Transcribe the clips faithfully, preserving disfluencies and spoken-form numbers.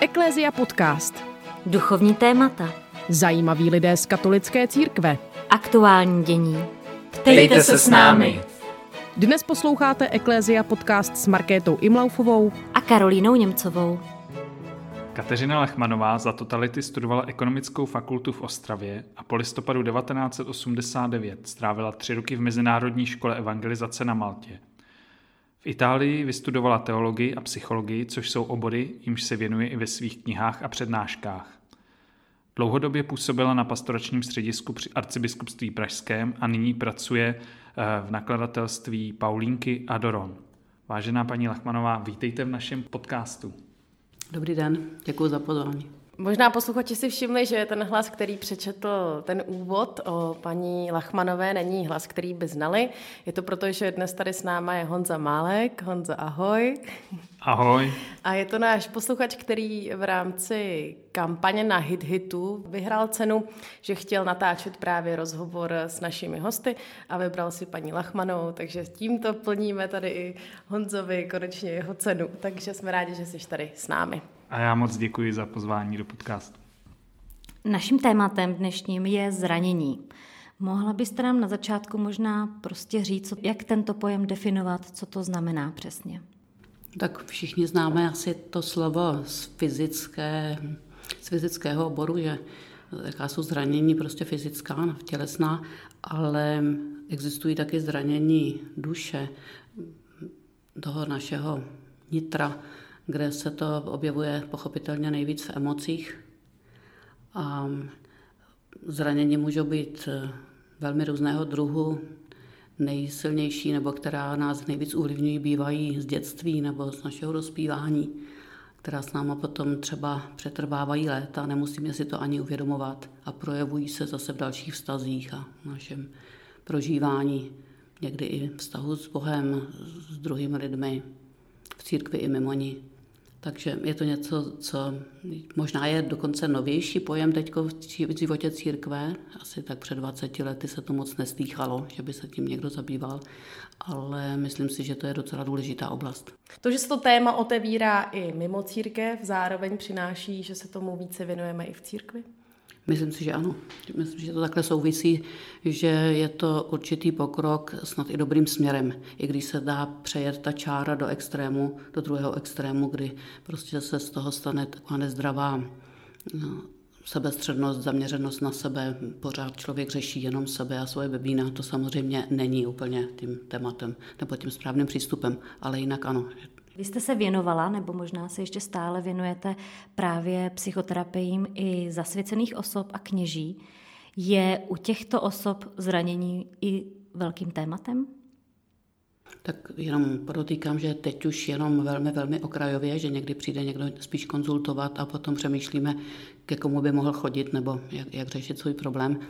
Eklézia podcast. Duchovní témata. Zajímaví lidé z katolické církve. Aktuální dění. Ptejte se s námi. Dnes posloucháte Eklézia podcast s Markétou Imlaufovou a Karolínou Němcovou. Kateřina Lachmanová za totality studovala ekonomickou fakultu v Ostravě a po listopadu devatenáct set osmdesát devět strávila tři roky v Mezinárodní škole evangelizace na Maltě. V Itálii vystudovala teologii a psychologii, což jsou obory, jimž se věnuje i ve svých knihách a přednáškách. Dlouhodobě působila na pastoračním středisku při arcibiskupství pražském a nyní pracuje v nakladatelství Paulinky Adoron. Vážená paní Lachmanová, vítejte v našem podcastu. Dobrý den, děkuji za pozvání. Možná posluchači si všimli, že ten hlas, který přečetl ten úvod o paní Lachmanové, není hlas, který by znali. Je to proto, že dnes tady s náma je Honza Málek. Honzo, ahoj. Ahoj. A je to náš posluchač, který v rámci kampaně na HitHitu vyhrál cenu, že chtěl natáčet právě rozhovor s našimi hosty a vybral si paní Lachmanovou, takže tímto plníme tady i Honzovi konečně jeho cenu. Takže jsme rádi, že jsi tady s námi. A já moc děkuji za pozvání do podcastu. Naším tématem dnešním je zranění. Mohla byste nám na začátku možná prostě říct, jak tento pojem definovat, co to znamená přesně? Tak všichni známe asi to slovo z, fyzické, z fyzického oboru, že jaká jsou zranění prostě fyzická, tělesná, ale existují taky zranění duše, toho našeho nitra, kde se to objevuje pochopitelně nejvíc v emocích. A zranění můžou být velmi různého druhu. Nejsilnější, nebo která nás nejvíc ovlivňují, bývají z dětství nebo z našeho dospívání, která s náma potom třeba přetrvávají léta, nemusíme si to ani uvědomovat a projevují se zase v dalších vztazích a v našem prožívání, někdy i vztahu s Bohem, s druhými lidmi, v církvi i mimo ní. Takže je to něco, co možná je dokonce novější pojem teď v životě církve. Asi tak před dvaceti lety se to moc neslýchalo, že by se tím někdo zabýval, ale myslím si, že to je docela důležitá oblast. To, že se to téma otevírá i mimo církev, zároveň přináší, že se tomu více věnujeme i v církvi? Myslím si, že ano. Myslím, že to takhle souvisí, že je to určitý pokrok snad i dobrým směrem, i když se dá přejet ta čára do extrému, do druhého extrému, kdy prostě se z toho stane taková nezdravá no, sebestřednost, zaměřenost na sebe. Pořád člověk řeší jenom sebe a svoje bebína. To samozřejmě není úplně tím tématem nebo tím správným přístupem, ale jinak ano. Vy jste se věnovala, nebo možná se ještě stále věnujete právě psychoterapiím i zasvěcených osob a kněží. Je u těchto osob zranění i velkým tématem? Tak jenom podotýkám, že teď už jenom velmi, velmi okrajově, že někdy přijde někdo spíš konzultovat a potom přemýšlíme, ke komu by mohl chodit nebo jak, jak řešit svůj problém.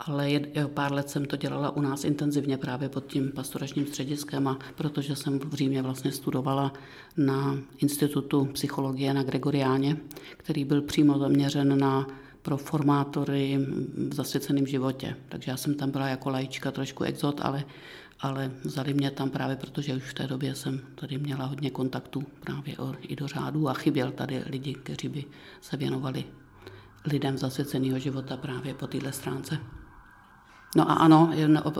Ale je, pár let jsem to dělala u nás intenzivně právě pod tím pastoračním střediskem, a protože jsem v Římě vlastně studovala na institutu psychologie na Gregoriáně, který byl přímo zaměřen na pro formátory v zasvěceném životě. Takže já jsem tam byla jako laička, trošku exot, ale, ale vzali mě tam právě, protože už v té době jsem tady měla hodně kontaktů právě o, i do řádu a chyběl tady lidi, kteří by se věnovali lidem zasvěceného života právě po téhle stránce. No a ano,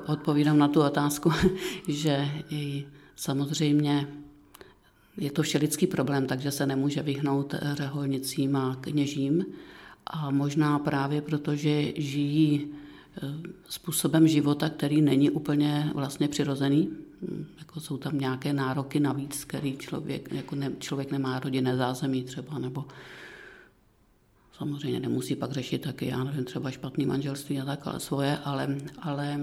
odpovídám na tu otázku, že samozřejmě je to všelidský problém, takže se nemůže vyhnout řeholnicím a kněžím. A možná právě proto, že žijí způsobem života, který není úplně vlastně přirozený. Jako jsou tam nějaké nároky navíc, který člověk, jako ne, člověk nemá rodinné zázemí třeba, nebo samozřejmě nemusí pak řešit taky, já nevím, třeba špatný manželství a tak, ale svoje, ale, ale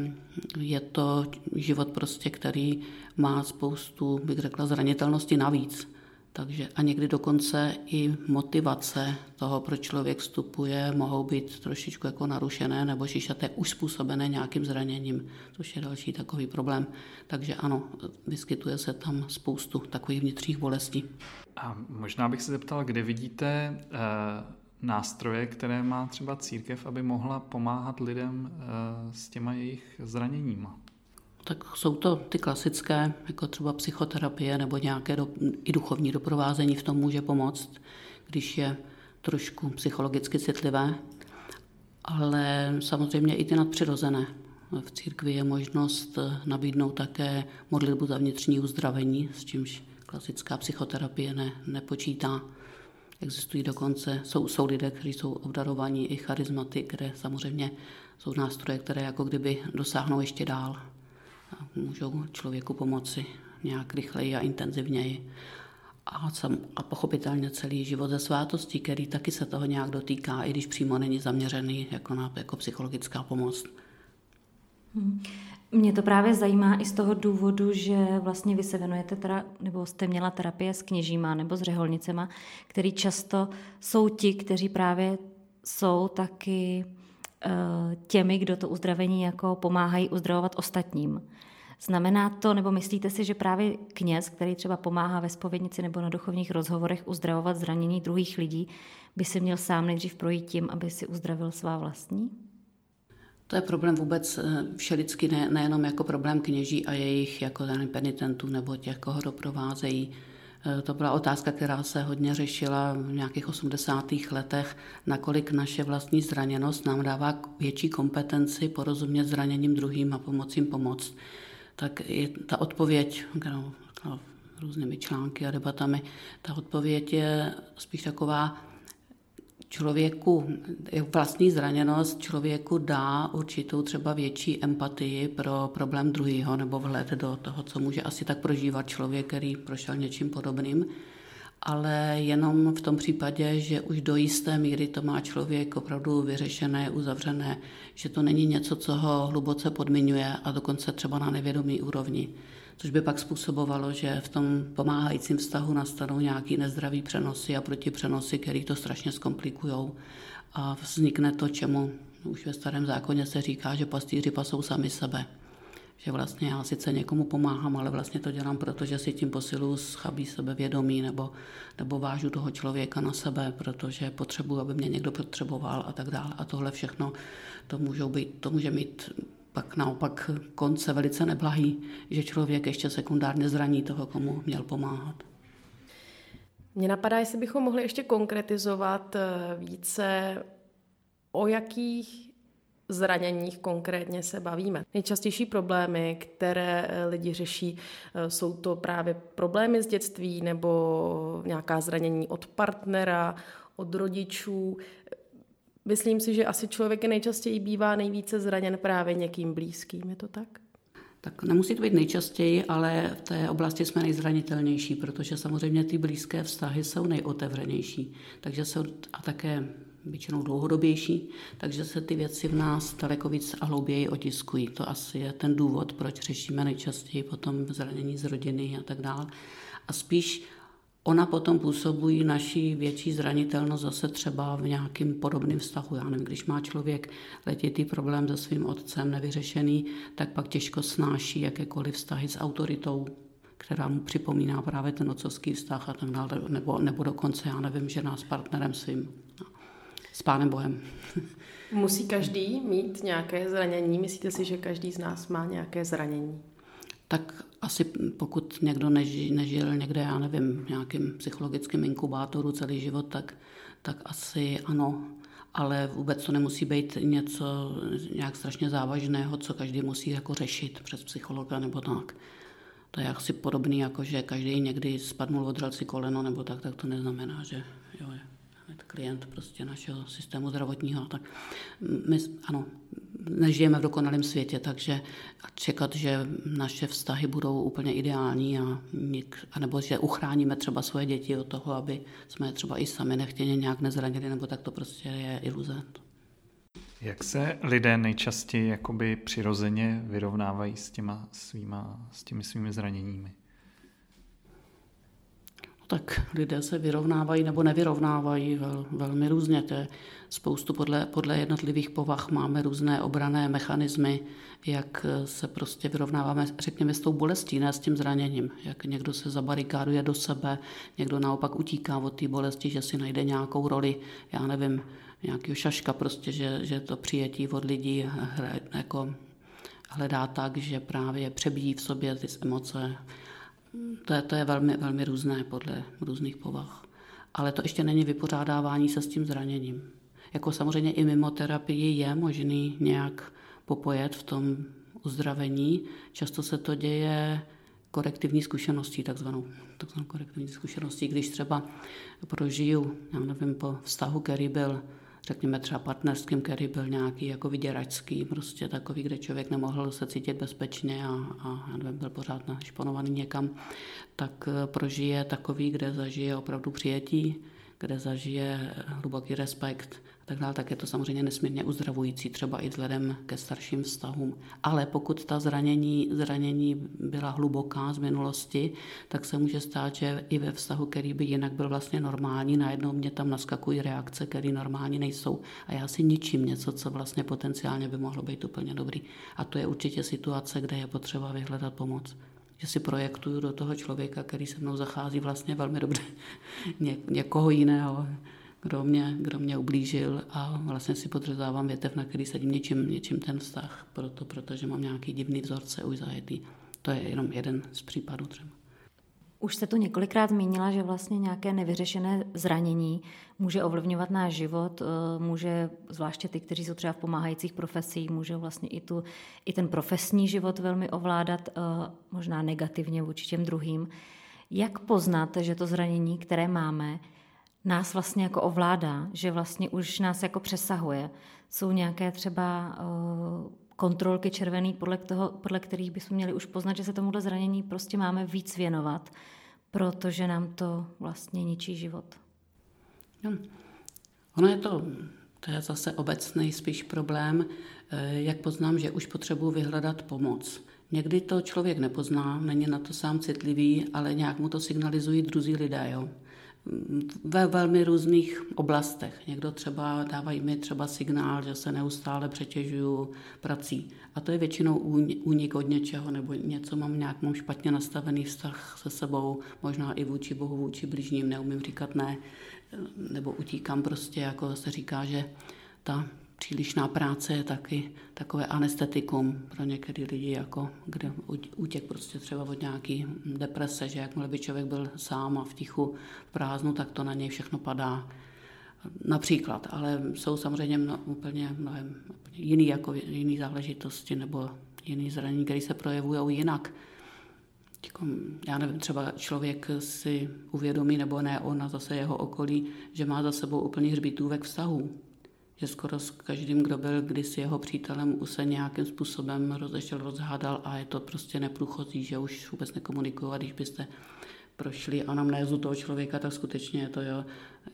je to život prostě, který má spoustu, bych řekla, zranitelnosti navíc. Takže a někdy dokonce i motivace toho, proč člověk vstupuje, mohou být trošičku jako narušené nebo šišaté, už způsobené nějakým zraněním, což je další takový problém. Takže ano, vyskytuje se tam spoustu takových vnitřních bolestí. A možná bych se zeptal, kde vidíte Uh... nástroje, které má třeba církev, aby mohla pomáhat lidem s těma jejich zraněníma? Tak jsou to ty klasické, jako třeba psychoterapie nebo nějaké do, i duchovní doprovázení v tom může pomoct, když je trošku psychologicky citlivé, ale samozřejmě i ty nadpřirozené. V církvi je možnost nabídnout také modlitbu za vnitřní uzdravení, s čímž klasická psychoterapie ne, nepočítá. Existují dokonce, jsou, jsou lidé, kteří jsou obdarovaní i charizmaty, které samozřejmě jsou nástroje, které jako kdyby dosáhnou ještě dál a můžou člověku pomoci nějak rychleji a intenzivněji. A, sam, a pochopitelně celý život ze svátostí, který taky se toho nějak dotýká, i když přímo není zaměřený jako, na, jako psychologická pomoc. Mě to právě zajímá i z toho důvodu, že vlastně vy se věnujete, teda, nebo jste měla terapie s kněžíma nebo s řeholnicema, který často jsou ti, kteří právě jsou taky těmi, kdo to uzdravení jako pomáhají uzdravovat ostatním. Znamená to, nebo myslíte si, že právě kněz, který třeba pomáhá ve zpovědnici nebo na duchovních rozhovorech uzdravovat zranění druhých lidí, by si měl sám nejdřív projít tím, aby si uzdravil svá vlastní? To je problém vůbec všelicky, ne, nejenom jako problém kněží a jejich jako penitentů nebo těch, koho doprovázejí. To byla otázka, která se hodně řešila v nějakých osmdesátých letech, nakolik naše vlastní zraněnost nám dává větší kompetenci porozumět zraněním druhým a pomoct jim pomoct. Tak je ta odpověď, no, no, různými články a debatami, ta odpověď je spíš taková, člověku, vlastní zraněnost člověku dá určitou třeba větší empatii pro problém druhého nebo vhled do toho, co může asi tak prožívat člověk, který prošel něčím podobným, ale jenom v tom případě, že už do jisté míry to má člověk opravdu vyřešené, uzavřené, že to není něco, co ho hluboce podmiňuje a dokonce třeba na nevědomí úrovni, což by pak způsobovalo, že v tom pomáhajícím vztahu nastanou nějaký nezdravý přenosy a protipřenosy, který to strašně zkomplikujou. A vznikne to, čemu už ve Starém zákoně se říká, že pastýři pasou sami sebe. Že vlastně já sice někomu pomáhám, ale vlastně to dělám, protože si tím posiluju schabí sebevědomí nebo, nebo vážu toho člověka na sebe, protože potřebuji, aby mě někdo potřeboval a tak dále. A tohle všechno to, můžou být, to může mít pak naopak konce velice neblahý, že člověk ještě sekundárně zraní toho, komu měl pomáhat. Mně napadá, jestli bychom mohli ještě konkretizovat více, o jakých zraněních konkrétně se bavíme. Nejčastější problémy, které lidi řeší, jsou to právě problémy z dětství nebo nějaká zranění od partnera, od rodičů. Myslím si, že asi člověk nejčastěji bývá nejvíce zraněn právě někým blízkým, je to tak? Tak nemusí to být nejčastěji, ale v té oblasti jsme nejzranitelnější, protože samozřejmě ty blízké vztahy jsou nejotevřenější, takže jsou a také většinou dlouhodobější, takže se ty věci v nás daleko víc a hlouběji otiskují. To asi je ten důvod, proč řešíme nejčastěji potom zranění z rodiny a tak dále. A spíš ona potom působí naši větší zranitelnost zase třeba v nějakým podobném vztahu. Já nevím, když má člověk letitý problém se svým otcem nevyřešený, tak pak těžko snáší jakékoliv vztahy s autoritou, která mu připomíná právě ten otcovský vztah a tak dále, nebo, nebo dokonce, já nevím, žena s partnerem svým, s Pánem Bohem. Musí každý mít nějaké zranění? Myslíte si, že každý z nás má nějaké zranění? Tak asi pokud někdo nežil někde, já nevím, nějakým psychologickým inkubátoru celý život, tak, tak asi ano, ale vůbec to nemusí být něco nějak strašně závažného, co každý musí jako řešit přes psychologa nebo tak. To je asi podobný, jako že každý někdy spadnul od relci koleno nebo tak, tak to neznamená, že jo, je klient prostě našeho systému zdravotního. Tak my, ano, nežijeme v dokonalém světě, takže čekat, že naše vztahy budou úplně ideální a nik, anebo že uchráníme třeba svoje děti od toho, aby jsme třeba i sami nechtěně nějak nezranili, nebo tak to prostě je iluze. Jak se lidé nejčastěji jakoby přirozeně vyrovnávají s, těma svýma, s těmi svými zraněními? Tak lidé se vyrovnávají nebo nevyrovnávají vel, velmi různě. To je spoustu podle, podle jednotlivých povah máme různé obranné mechanismy, jak se prostě vyrovnáváme, řekněme, s tou bolestí, ne s tím zraněním. Jak někdo se zabarikáduje do sebe, někdo naopak utíká od té bolesti, že si najde nějakou roli, já nevím, nějakýho šaška prostě, že, že to přijetí od lidí hra, jako hledá tak, že právě přebíjí v sobě ty emoce. To je, to je velmi, velmi různé podle různých povah. ale to ještě není vypořádávání se s tím zraněním. Jako samozřejmě i mimo terapii je možný nějak popojet v tom uzdravení. Často se to děje korektivní zkušeností, takzvanou, takzvanou korektivní zkušeností, když třeba prožiju, já nevím, po vztahu, který byl, řekněme třeba partnerským, který byl nějaký jako vyděračský, prostě takový, kde člověk nemohl se cítit bezpečně a, a já nevím, byl pořád našponovaný někam, tak prožije takový, kde zažije opravdu přijetí, kde zažije hluboký respekt a tak dále, tak je to samozřejmě nesmírně uzdravující, třeba i vzhledem ke starším vztahům. Ale pokud ta zranění, zranění byla hluboká z minulosti, tak se může stát, že i ve vztahu, který by jinak byl vlastně normální, najednou mě tam naskakují reakce, které normální nejsou. A já si ničím něco, co vlastně potenciálně by mohlo být úplně dobrý. A to je určitě situace, kde je potřeba vyhledat pomoc. Že si projektuju do toho člověka, který se mnou zachází vlastně velmi dobře, Ně, někoho jiného, kdo mě, kdo mě ublížil, a vlastně si podřezávám větev, na který sedím něčím, něčím ten vztah, proto, protože mám nějaký divný vzorce už zajetý. To je jenom jeden z případů třeba. Už se tu několikrát zmínila, že vlastně nějaké nevyřešené zranění může ovlivňovat náš život, může, zvláště ty, kteří jsou třeba v pomáhajících profesích, může vlastně i, tu, i ten profesní život velmi ovládat, možná negativně vůči těm druhým. Jak poznat, že to zranění, které máme, nás vlastně jako ovládá, že vlastně už nás jako přesahuje? Jsou nějaké třeba kontrolky červený, podle, toho, podle kterých bychom měli už poznat, že se tomuhle zranění prostě máme víc věnovat, protože nám to vlastně ničí život. No. Ono je to, to je zase obecný spíš problém, jak poznám, že už potřebuji vyhledat pomoc. Někdy to člověk nepozná, není na to sám citlivý, ale nějak mu to signalizují druzí lidé, jo. Ve velmi různých oblastech. Někdo třeba dávají mi třeba signál, že se neustále přetěžuju prací. A to je většinou únik od něčeho, nebo něco mám nějak, mám špatně nastavený vztah se sebou, možná i vůči Bohu, vůči bližním, neumím říkat ne, nebo utíkám prostě, jako se říká, že ta přílišná práce je taky takové anestetikum pro některé lidi, jako kde útěk prostě třeba od nějaký deprese, že jakmile by člověk byl sám a v tichu v prázdnu, tak to na něj všechno padá. Například, ale jsou samozřejmě mno, úplně mnohem jiný, jako jiný záležitosti nebo jiný zranění, které se projevují jinak. Já nevím, třeba člověk si uvědomí, nebo ne on, a zase jeho okolí, že má za sebou úplný hřbitůvek vztahů. Že skoro s každým, kdo byl kdysi jeho přítelem, už se nějakým způsobem rozešel, rozhádal a je to prostě neprůchozí, že už vůbec nekomunikují. A když byste prošli anamnézu toho člověka, tak skutečně je to, jo,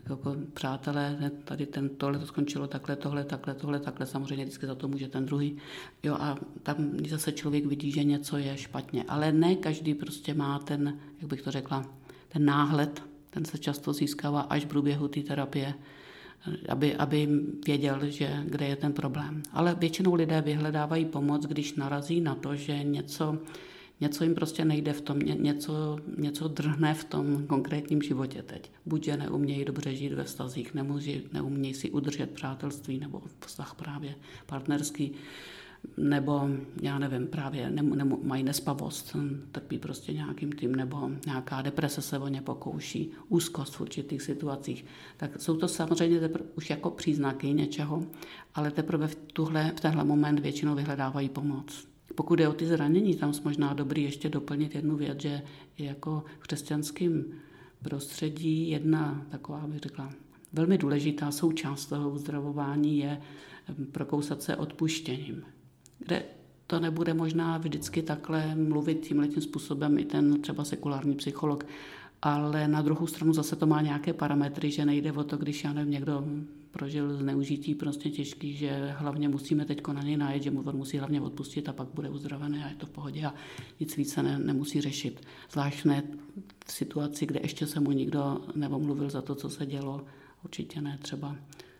jako přátelé, tady ten, tohle to skončilo, takhle, tohle, takhle, tohle, takhle, samozřejmě vždycky za to může ten druhý. Jo, a tam zase člověk vidí, že něco je špatně. Ale ne každý prostě má ten, jak bych to řekla, ten náhled, ten se často získává až v průběhu té terapie, aby, aby věděl, že, kde je ten problém. Ale většinou lidé vyhledávají pomoc, když narazí na to, že něco, něco jim prostě nejde v tom, něco, něco drhne v tom konkrétním životě teď. Buď, že neumějí dobře žít ve vztazích, nemůží, neumějí si udržet přátelství nebo vztah právě partnerský, nebo, já nevím, právě ne, ne, mají nespavost, trpí prostě nějakým tím, nebo nějaká deprese se o ně pokouší, úzkost v určitých situacích. Tak jsou to samozřejmě tepr- už jako příznaky něčeho, ale teprve v, tuhle, v tenhle moment většinou vyhledávají pomoc. Pokud je o ty zranění, tam je možná dobrý ještě doplnit jednu věc, že jako v křesťanském prostředí jedna taková, bych řekla, velmi důležitá součást toho uzdravování je prokousat se odpuštěním, kde to nebude možná vždycky takhle mluvit tímhletím způsobem i ten třeba sekulární psycholog, ale na druhou stranu zase to má nějaké parametry, že nejde o to, když já nevím, někdo prožil zneužití prostě těžký, že hlavně musíme teďko na něj najet, že mu musí hlavně odpustit a pak bude uzdravený a je to v pohodě a nic víc se ne, nemusí řešit. Zvlášť ne v situaci, kde ještě se mu nikdo neomluvil za to, co se dělo, určitě ne třeba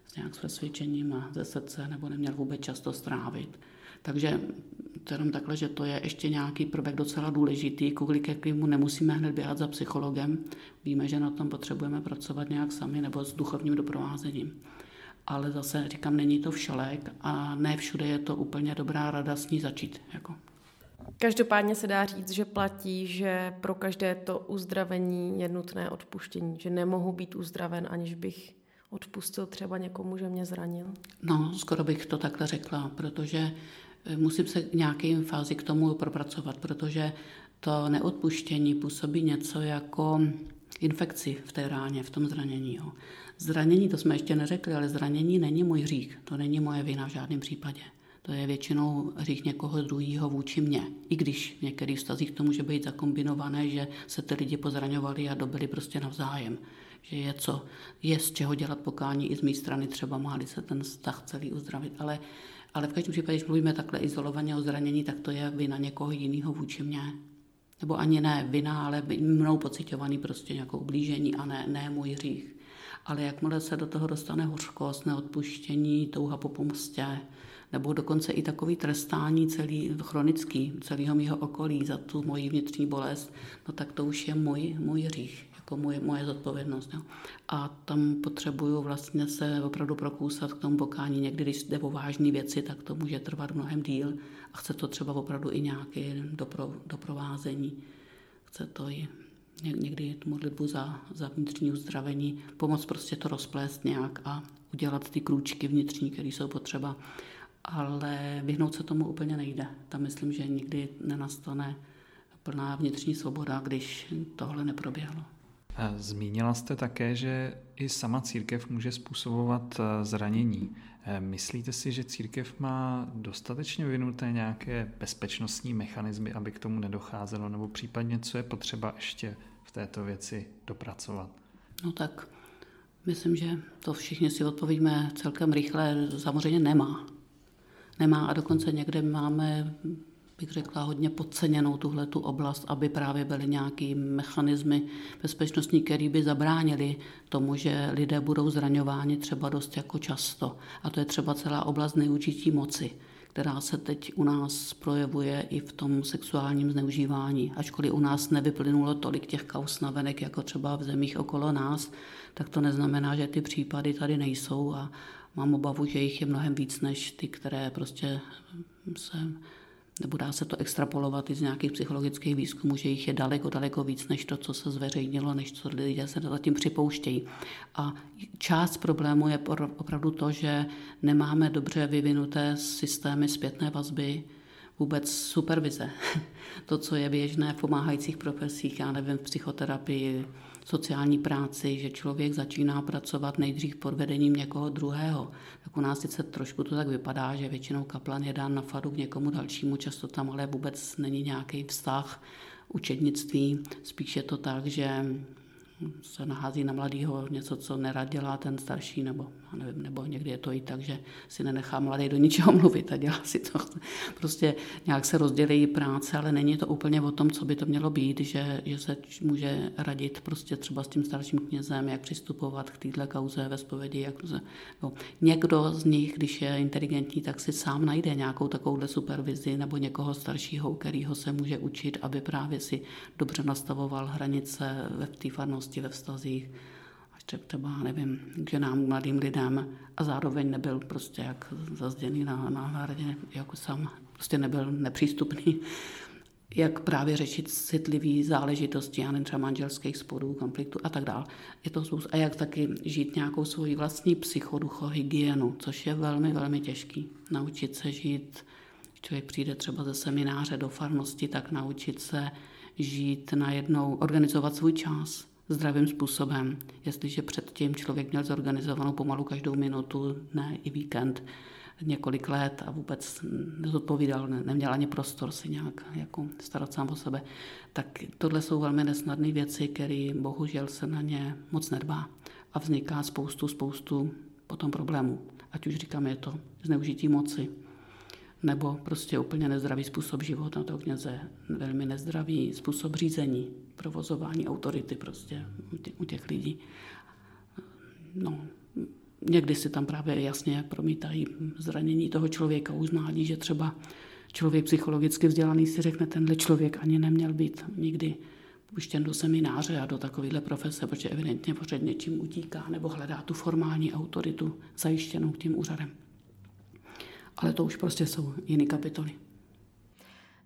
s nějak s přesvědčením a ze srdce, nebo neměl vůbec často strávit. Takže to jenom takhle, že to je ještě nějaký prvek docela důležitý, kvůli kterému nemusíme hned běhat za psychologem. Víme, že na tom potřebujeme pracovat nějak sami nebo s duchovním doprovázením. Ale zase říkám, není to všelek a ne všude je to úplně dobrá rada s ní začít. Jako. Každopádně se dá říct, že platí, že pro každé to uzdravení je nutné odpuštění, že nemohu být uzdraven, aniž bych odpustil třeba někomu, že mě zranil. No, skoro bych to takhle řekla, protože musím se v nějaké fázi k tomu propracovat, protože to neodpuštění působí něco jako infekci v té ráně, v tom zranění. Jo. Zranění, to jsme ještě neřekli, ale zranění není můj hřích, to není moje vina v žádném případě. To je většinou hřích někoho druhého vůči mně. I když v některých vztazích to může být zakombinované, že se ty lidi pozraňovali a dobili prostě navzájem. Že je co, je z čeho dělat pokání i z mé strany, třeba má se ten vztah celý uzdravit. Ale, ale v každém případě, když mluvíme takhle izolovaně o zranění, tak to je vina někoho jiného vůči mně. Nebo ani ne vina, ale mnou pocitovaný prostě nějakou ublížení a ne, ne můj hřích. Ale jakmile se do toho dostane hořkost, neodpuštění, touha po pomstě, nebo dokonce i takový trestání celý, chronický celého mého okolí za tu moji vnitřní bolest, no tak to už je můj, můj hřích, jako moje, moje zodpovědnost. Jo. A tam potřebuju vlastně se opravdu prokousat k tomu pokání. Někdy, když jde o vážné věci, tak to může trvat mnohem díl a chce to třeba opravdu i nějaké dopro, doprovázení. Chce to i někdy tu modlitbu za, za vnitřní uzdravení, pomoct prostě to rozplést nějak a udělat ty krůčky vnitřní, které jsou potřeba. Ale vyhnout se tomu úplně nejde. Tam myslím, že nikdy nenastane plná vnitřní svoboda, když tohle neproběhlo. Zmínila jste také, že i sama církev může způsobovat zranění. Myslíte si, že církev má dostatečně vyvinuté nějaké bezpečnostní mechanismy, aby k tomu nedocházelo, nebo případně co je potřeba ještě v této věci dopracovat? No tak myslím, že to všichni si odpovíme celkem rychle. Samozřejmě nemá. Nemá a dokonce někde máme, bych řekla, hodně podceněnou tuhletu oblast, aby právě byly nějaké mechanismy bezpečnostní, které by zabránily tomu, že lidé budou zraňováni třeba dost jako často. A to je třeba celá oblast zneužití moci, která se teď u nás projevuje i v tom sexuálním zneužívání. Ačkoliv u nás nevyplynulo tolik těch kauz navenek, jako třeba v zemích okolo nás, tak to neznamená, že ty případy tady nejsou a mám obavu, že jich je mnohem víc než ty, které prostě se, nebo dá se to extrapolovat i z nějakých psychologických výzkumů, že jich je daleko, daleko víc než to, co se zveřejnilo, než co lidé se zatím připouštějí. A část problému je opravdu to, že nemáme dobře vyvinuté systémy zpětné vazby, vůbec supervize. To, co je běžné v pomáhajících profesích, já nevím, v psychoterapii, sociální práci, že člověk začíná pracovat nejdřív pod vedením někoho druhého. Tak u nás sice trošku to tak vypadá, že většinou kaplan je dán na fadu k někomu dalšímu, často tam ale vůbec není nějaký vztah, učednictví. Spíš je to tak, že se nahází na mladýho něco, co nerad dělá ten starší, nebo, nevím, nebo někdy je to i tak, že si nenechá mladý do ničeho mluvit a dělá si to. Prostě nějak se rozdělí práce, ale není to úplně o tom, co by to mělo být, že, že se může radit prostě třeba s tím starším knězem, jak přistupovat k této kauze ve zpovědi. Jak se, no. Někdo z nich, když je inteligentní, tak si sám najde nějakou takovouhle supervizi nebo někoho staršího, kterýho se může učit, aby právě si dobře nastavoval hranice ve té farnosti, ve vztazích, až třeba, nevím, k ženám, mladým lidem a zároveň nebyl prostě jak zazděný na, na hradě, jako sám, prostě nebyl nepřístupný. Jak právě řešit citlivý záležitosti, já nevím, třeba manželských sporů, konfliktů a tak dále. Je to způsob, a jak taky žít nějakou svoji vlastní psychoduchohygienu, což je velmi, velmi těžký. Naučit se žít, člověk přijde třeba ze semináře do farnosti, tak naučit se žít najednou, organizovat svůj čas, zdravým způsobem. Jestliže předtím člověk měl zorganizovanou pomalu každou minutu, ne i víkend, několik let a vůbec nezodpovídal, neměl ani prostor si nějak jako starat sám o sebe, tak tohle jsou velmi nesnadné věci, které bohužel se na ně moc nedbá a vzniká spoustu, spoustu potom problémů. Ať už říkám, je to zneužití moci, nebo prostě úplně nezdravý způsob života toho kněze, velmi nezdravý způsob řízení, provozování autority prostě u těch lidí. No, někdy si tam právě jasně promítají zranění toho člověka, už mládí, že třeba člověk psychologicky vzdělaný si řekne, tenhle člověk ani neměl být nikdy puštěn do semináře a do takovéhle profese, protože evidentně pořád něčím utíká nebo hledá tu formální autoritu zajištěnou tím úřadem. Ale to už prostě jsou jiné kapitoly.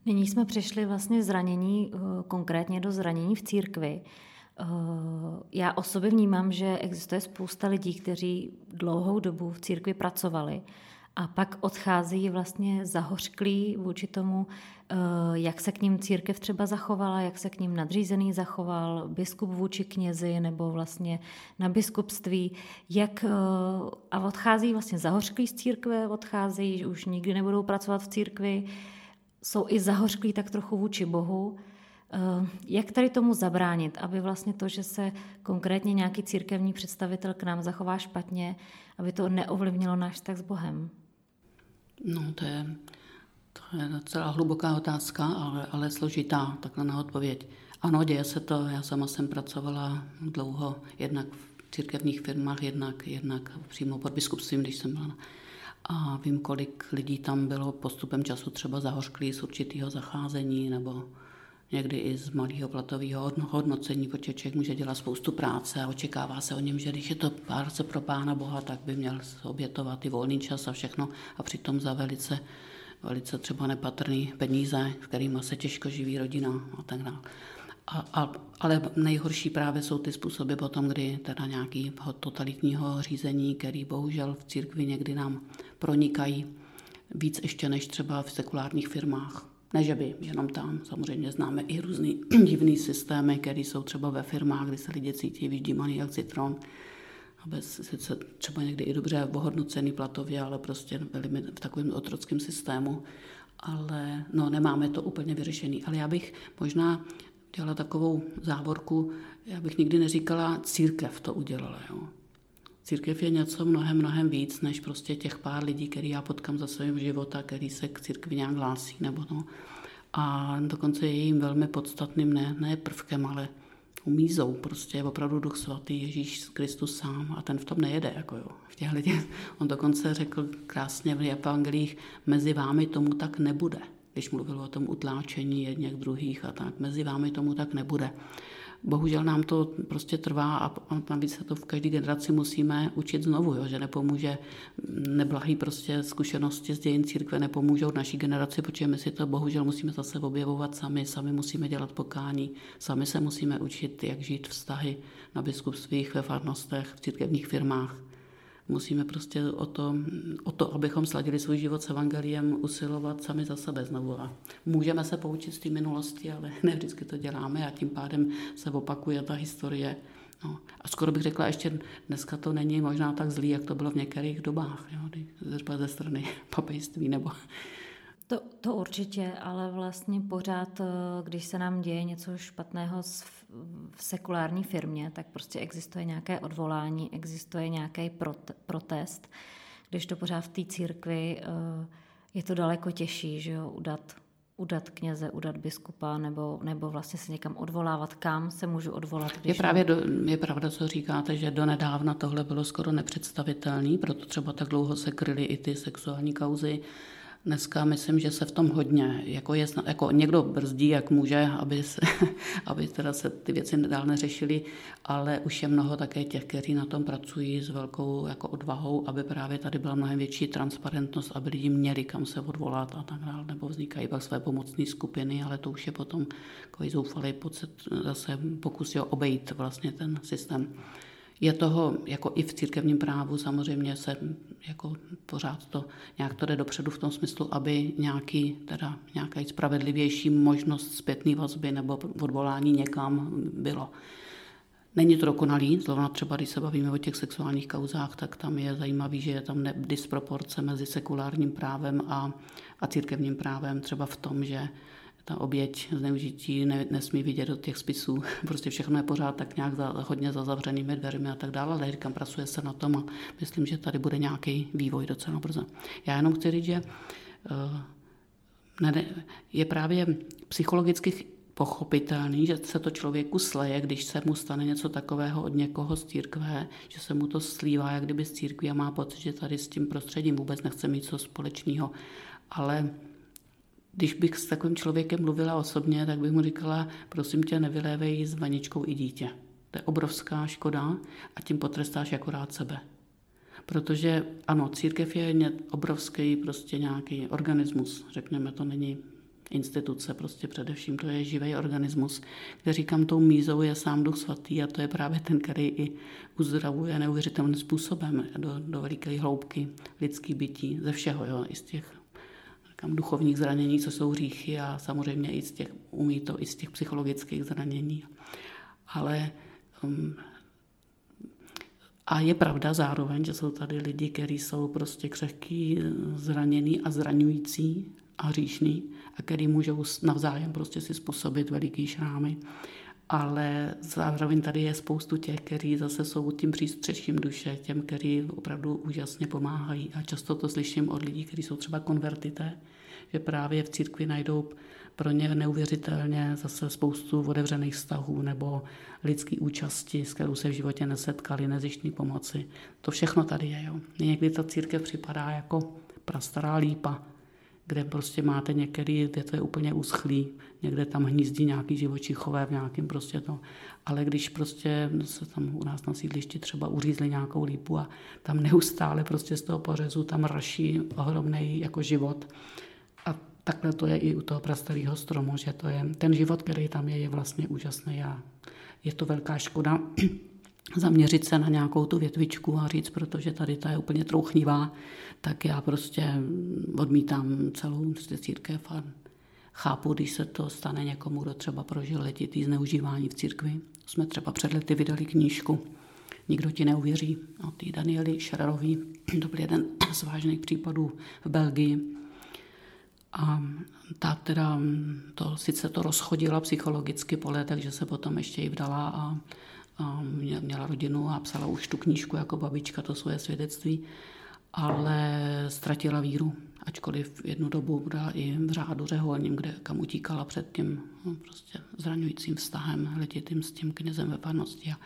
Nyní jsme přešli vlastně zranění, konkrétně do zranění v církvi. Já osobně vnímám, že existuje spousta lidí, kteří dlouhou dobu v církvi pracovali a pak odchází vlastně zahořklí vůči tomu, jak se k ním církev třeba zachovala, jak se k ním nadřízený zachoval, biskup vůči knězi nebo vlastně na biskupství, jak a odchází vlastně zahořklí z církve, odchází, že už nikdy nebudou pracovat v církvi, jsou i zahořklí tak trochu vůči Bohu. Jak tady tomu zabránit, aby vlastně to, že se konkrétně nějaký církevní představitel k nám zachová špatně, aby to neovlivnilo náš vztah s Bohem? No, to je, to je docela hluboká otázka, ale, ale složitá, takhle na odpověď. Ano, děje se to, já sama jsem pracovala dlouho, jednak v církevních firmách, jednak, jednak přímo pod biskupstvím, když jsem byla. A vím, kolik lidí tam bylo postupem času třeba zahořklí z určitého zacházení nebo někdy i z malého platového hodnocení, protože člověk může dělat spoustu práce a očekává se o něm, že když je to práce pro Pána Boha, tak by měl obětovat i volný čas a všechno a přitom za velice, velice třeba nepatrný peníze, v kterýma se těžko živí rodina a tak dále. A, a, ale nejhorší právě jsou ty způsoby potom, kdy teda nějakého totalitního řízení, který bohužel v církvi někdy nám pronikají víc ještě než třeba v sekulárních firmách. Ne, že by jenom tam. Samozřejmě známe i různý divný systémy, které jsou třeba ve firmách, kdy se lidi cítí vyždímaný jak citron. A bez, sice třeba někdy i dobře ohodnocený platově, ale prostě v takovém otrockém systému. Ale no, nemáme to úplně vyřešený. Ale já bych možná dělala takovou závorku, já bych nikdy neříkala, církev to udělala, jo. Církev je něco mnohem, mnohem víc, než prostě těch pár lidí, který já potkám za svým života, který se k církvi nějak hlásí, nebo no. A dokonce je jim velmi podstatným, ne, ne prvkem, ale mízou, prostě je opravdu Duch Svatý, Ježíš Kristus sám a ten v tom nejede, jako jo. V těchto lidech. On dokonce řekl krásně v evangelích, mezi vámi tomu tak nebude. Když mluvil o tom utláčení jedněch druhých a tak, mezi vámi tomu tak nebude. Bohužel nám to prostě trvá a navíc se to v každé generaci musíme učit znovu, jo, že nepomůže neblahý prostě zkušenosti z dějin církve nepomůžou naší generaci, protože my si to bohužel musíme zase objevovat sami, sami musíme dělat pokání, sami se musíme učit, jak žít vztahy na biskupstvích, ve farnostech, v církevních firmách. Musíme prostě o to, o to, abychom sladili svůj život s evangeliem, usilovat sami za sebe znovu. A můžeme se poučit z té minulosti, ale ne vždycky to děláme a tím pádem se opakuje ta historie. No. A skoro bych řekla, ještě dneska to není možná tak zlý, jak to bylo v některých dobách, jo, ze strany papežství nebo... To, to určitě, ale vlastně pořád, když se nám děje něco špatného v sekulární firmě, tak prostě existuje nějaké odvolání, existuje nějaký protest, když to pořád v té církvi je to daleko těžší, že jo, udat, udat kněze, udat biskupa nebo, nebo vlastně se někam odvolávat, kam se můžu odvolat. Když je, právě do, je pravda, co říkáte, že donedávna tohle bylo skoro nepředstavitelné, proto třeba tak dlouho se kryly i ty sexuální kauzy. Dneska myslím, že se v tom hodně, jako, je, jako někdo brzdí, jak může, aby se, aby teda se ty věci dál neřešily, ale už je mnoho také těch, kteří na tom pracují s velkou jako odvahou, aby právě tady byla mnohem větší transparentnost, aby lidi měli kam se odvolat a tak dále, nebo vznikají pak své pomocné skupiny, ale to už je potom takový zoufalý pocit, zase pokus jo obejít vlastně ten systém. Je toho, jako i v církevním právu, samozřejmě se jako pořád to nějak to jde dopředu v tom smyslu, aby nějaký, teda nějaká spravedlivější možnost zpětné vazby nebo odvolání někam bylo. Není to dokonalý, zrovna třeba, když se bavíme o těch sexuálních kauzách, tak tam je zajímavý, že je tam disproporce mezi sekulárním právem a, a církevním právem, třeba v tom, že ta oběť zneužití ne, nesmí vidět do těch spisů. Prostě všechno je pořád tak nějak za, hodně za zavřenými dveřmi a tak dále, ale říkám, pracuje se na tom a myslím, že tady bude nějaký vývoj docela brzo. Já jenom chci říct, že uh, ne, je právě psychologicky pochopitelný, že se to člověku sleje, když se mu stane něco takového od někoho z církve, že se mu to slívá jak kdyby z církví a má pocit, že tady s tím prostředím vůbec nechce mít co společného. Ale když bych s takovým člověkem mluvila osobně, tak bych mu říkala, prosím tě, nevylévej s vaničkou i dítě. To je obrovská škoda a tím potrestáš akorát sebe. Protože ano, církev je obrovský prostě nějaký organismus, řekněme, to není instituce, prostě především to je živý organismus, kde říkám, tou mízou je sám Duch Svatý a to je právě ten, který i uzdravuje neuvěřitelným způsobem do, do veliké hloubky lidský bytí, ze všeho, jo, i z těch říkám, duchovních zranění, co jsou hříchy a samozřejmě i z těch, umí to i z těch psychologických zranění. Ale um, a je pravda zároveň, že jsou tady lidi, kteří jsou prostě křehký, zraněný a zraňující a hříšný a který můžou navzájem prostě si způsobit veliký šrámy. Ale zároveň tady je spoustu těch, kteří zase jsou tím přístřeším duše, těm, kteří opravdu úžasně pomáhají. A často to slyším od lidí, kteří jsou třeba konvertité, že právě v církvi najdou pro ně neuvěřitelně zase spoustu otevřených vztahů nebo lidský účasti, s kterou se v životě nesetkali, nezištní pomoci. To všechno tady je. Jo. Někdy ta církev připadá jako prastará lípa, kde prostě máte některý, kde to je úplně uschlý, někde tam hnízdí nějaký živočichové v nějakém prostě to. Ale když prostě se tam u nás na sídlišti třeba uřízli nějakou lípu a tam neustále prostě z toho pořezu tam raší ohromnej jako život. A takhle to je i u toho prastarého stromu, že to je, ten život, který tam je, je vlastně úžasný a je to velká škoda zaměřit se na nějakou tu větvičku a říct, protože tady ta je úplně trouchnivá, tak já prostě odmítám celou církev a chápu, když se to stane někomu, kdo třeba prožil letitý zneužívání v církvi. Jsme třeba před lety vydali knížku Nikdo ti neuvěří o té Danieli Schrerový. To byl jeden z vážných případů v Belgii. A ta teda to, sice to rozchodila psychologicky po letech, takže se potom ještě i vdala a, a měla rodinu a psala už tu knížku jako babička, to svoje svědectví, ale ztratila víru, ačkoliv jednu dobu byla i v řádu řeholním, kde kam utíkala před tím no, prostě zraňujícím vztahem, letitým s tím knězem ve farnosti a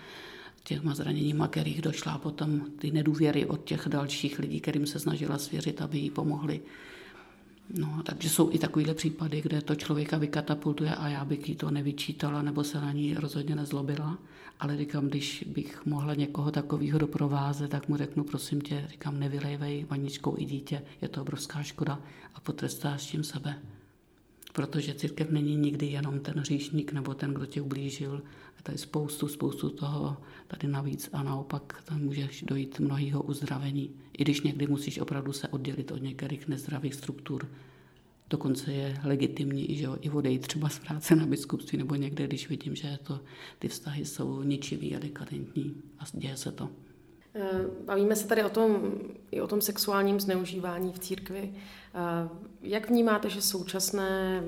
těma zraněníma, kterých došla a potom ty nedůvěry od těch dalších lidí, kterým se snažila svěřit, aby jí pomohli. No, takže jsou i takovýhle případy, kde to člověka vykatapultuje a já bych jí to nevyčítala nebo se na ní rozhodně nezlobila, ale říkám, když bych mohla někoho takového doprovázet, tak mu řeknu, prosím tě, říkám, nevylejvej vaničkou i dítě, je to obrovská škoda a potrestáš tím sebe. Protože církev není nikdy jenom ten hříšník nebo ten, kdo tě ublížil. Tady je spoustu, spoustu toho tady navíc a naopak tam můžeš dojít mnohého uzdravení. I když někdy musíš opravdu se oddělit od některých nezdravých struktur. Dokonce je legitimní, že jo, i odejít třeba z práce na biskupství nebo někde, když vidím, že to, ty vztahy jsou ničivý a dekadentní a děje se to. Bavíme se tady o tom, i o tom sexuálním zneužívání v církvi. Jak vnímáte, že současné,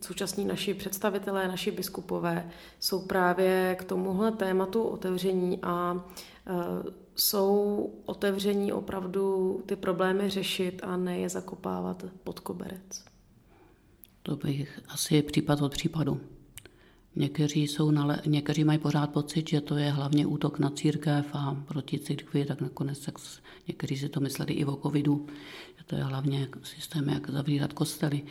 současní naši představitelé, naši biskupové jsou právě k tomuhle tématu otevření a jsou otevření opravdu ty problémy řešit a ne je zakopávat pod koberec? To bych asi případ od případu. Někteří, jsou nale- někteří mají pořád pocit, že to je hlavně útok na církev a proti církvi, tak nakonec tak někteří si to mysleli i o covidu, že to je hlavně systém, jak zavírat kostely.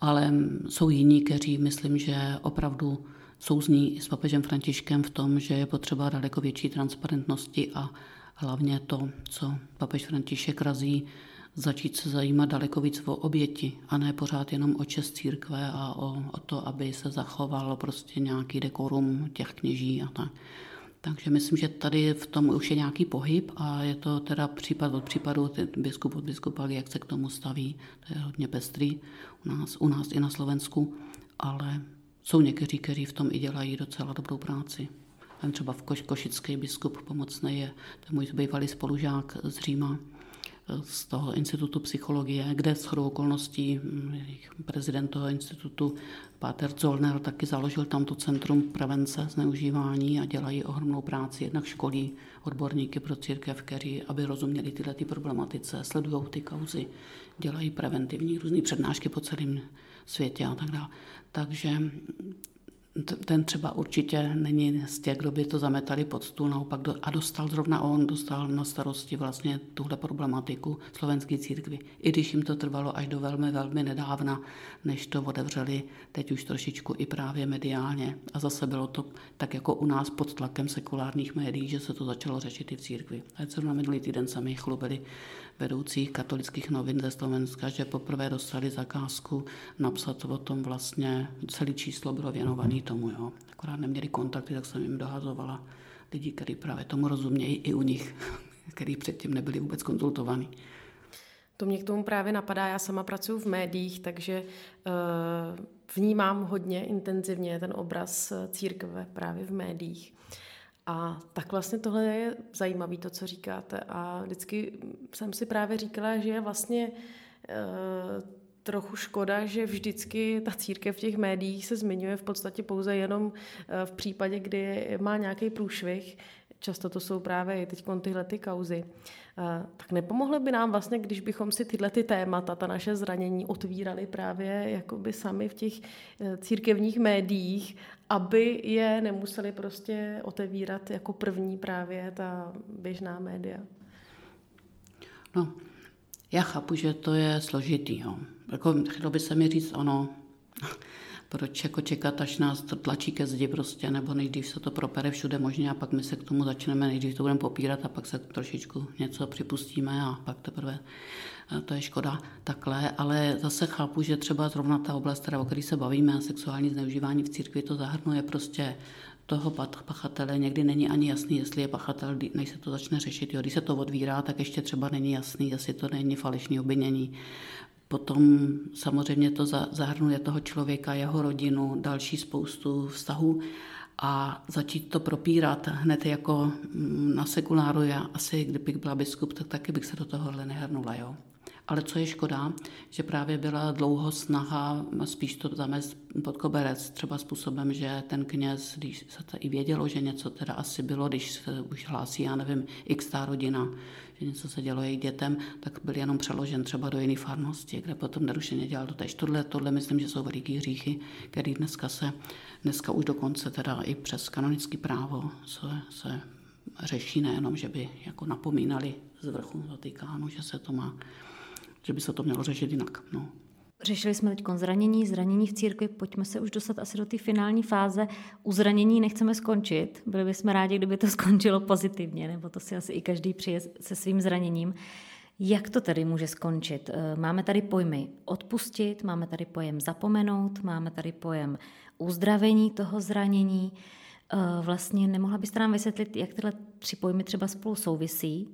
Ale jsou jiní, kteří myslím, že opravdu souzní s papežem Františkem v tom, že je potřeba daleko větší transparentnosti a hlavně to, co papež František razí, začít se zajímat daleko víc o oběti a ne pořád jenom o čest církve a o, o to, aby se zachovalo prostě nějaký dekorum těch kněží a tak. Takže myslím, že tady v tom už je nějaký pohyb a je to teda případ od případu, biskup od biskupa, jak se k tomu staví, to je hodně pestrý u nás, u nás i na Slovensku, ale jsou někteří, kteří v tom i dělají docela dobrou práci. Tam třeba v Koš, košický biskup pomocný je, to je můj bývalý spolužák z Říma, z toho institutu psychologie, kde shodou okolností prezident toho institutu Páter Zollner taky založil tam to centrum prevence zneužívání a dělají ohromnou práci, jednak školí odborníky pro církev, kteří, aby rozuměli tyhle ty problematice, sledují ty kauzy, dělají preventivní různé přednášky po celém světě a tak dále. Takže ten třeba určitě není z těch, kdo by to zametali pod stůl, naopak do, a dostal zrovna on, dostal na starosti vlastně tuhle problematiku slovenské církvi. I když jim to trvalo až do velmi, velmi nedávna, než to otevřeli teď už trošičku i právě mediálně. A zase bylo to tak jako u nás pod tlakem sekulárních médií, že se to začalo řešit i v církvi. A zrovna minulý týden se mi chlubili vedoucích katolických novin ze Slovenska, že poprvé dostali zakázku napsat o tom vlastně, celý číslo bylo věnovaný tomu, jo. Akorát neměli kontakty, tak jsem jim dohazovala lidi, kteří právě tomu rozumějí i u nich, kteří předtím nebyli vůbec konzultovaní. To mě k tomu právě napadá, já sama pracuji v médiích, takže uh, vnímám hodně intenzivně ten obraz církve právě v médiích. A tak vlastně tohle je zajímavé, to, co říkáte. A vždycky jsem si právě říkala, že je vlastně uh, trochu škoda, že vždycky ta církev v těch médiích se zmiňuje v podstatě pouze jenom uh, v případě, kdy má nějaký průšvih. Často to jsou právě i teď tyhle ty kauzy. Tak nepomohly by nám vlastně, když bychom si tyhle ty témata, ta naše zranění otvírali právě jakoby sami v těch církevních médiích, aby je nemuseli prostě otevírat jako první právě ta běžná média? No, já chápu, že to je složitý. Jo. Jako, chtělo by se mi říct ono... Proč jako čekat, až nás to tlačí ke zdi prostě, nebo nejdřív se to propere všude možně a pak my se k tomu začneme, nejdřív to budeme popírat a pak se trošičku něco připustíme a pak teprve to je škoda takhle, ale zase chápu, že třeba zrovna ta oblast, o které se bavíme a sexuální zneužívání v církvi to zahrnuje prostě toho pachatele, někdy není ani jasný, jestli je pachatel, než se to začne řešit, jo, když se to odvírá, tak ještě třeba není jasný, jestli to není falešné obvinění. Potom samozřejmě to zahrnuje toho člověka, jeho rodinu, další spoustu vztahů a začít to propírat hned jako na sekuláru. Já asi, kdybych byla biskup, tak taky bych se do tohohle nehrnula. Jo. Ale co je škoda, že právě byla dlouho snaha spíš to zamést pod koberec, třeba způsobem, že ten kněz, když se to i vědělo, že něco teda asi bylo, když se už hlásí, já nevím, x tá rodina, že něco se dělo jejich dětem, tak byl jenom přeložen třeba do jiné farnosti, kde potom narušeně dělal totéž. Tohle, tohle myslím, že jsou veliký hříchy, který dneska se, dneska už dokonce teda i přes kanonické právo se, se řeší, nejenom, že by jako napomínali z vrchu Vatikánu, že se to má, že by se to mělo řešit jinak. No. Řešili jsme teď zranění, zranění v církvi, pojďme se už dostat asi do té finální fáze. U zranění nechceme skončit, byli bychom rádi, kdyby to skončilo pozitivně, nebo to si asi i každý přijde se svým zraněním. Jak to tedy může skončit? Máme tady pojmy odpustit, máme tady pojem zapomenout, máme tady pojem uzdravení toho zranění. Vlastně nemohla byste nám vysvětlit, jak tyhle tři pojmy třeba spolu souvisí?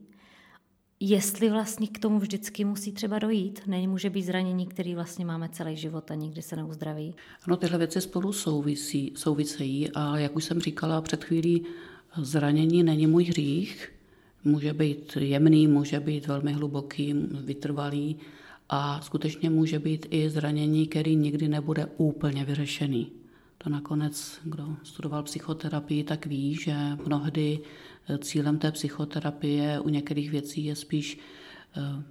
Jestli vlastně k tomu vždycky musí třeba dojít, nemůže být zranění, který vlastně máme celý život a nikdy se neuzdraví. Ano, tyhle věci spolu souvisí, souvisejí a jak už jsem říkala před chvílí, zranění není můj hřích, může být jemný, může být velmi hluboký, vytrvalý a skutečně může být i zranění, který nikdy nebude úplně vyřešený. To nakonec, kdo studoval psychoterapii, tak ví, že mnohdy cílem té psychoterapie u některých věcí je spíš uh,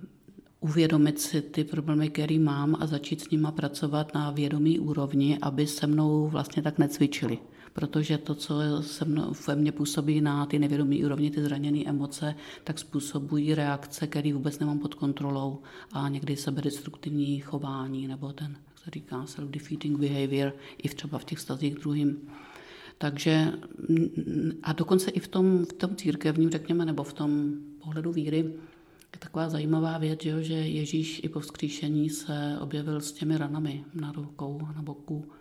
uvědomit si ty problémy, které mám a začít s nima pracovat na vědomí úrovni, aby se mnou vlastně tak necvičili. Protože to, co se mnou, ve mně působí na ty nevědomí úrovni, ty zraněné emoce, tak způsobují reakce, které vůbec nemám pod kontrolou a někdy sebedestruktivní chování nebo ten, jak se říká, self-defeating behavior i třeba v těch vztazích k druhým. Takže a dokonce i v tom, v tom církevním, řekněme, nebo v tom pohledu víry, je taková zajímavá věc, že Ježíš i po vzkříšení se objevil s těmi ranami na rukou a na boku.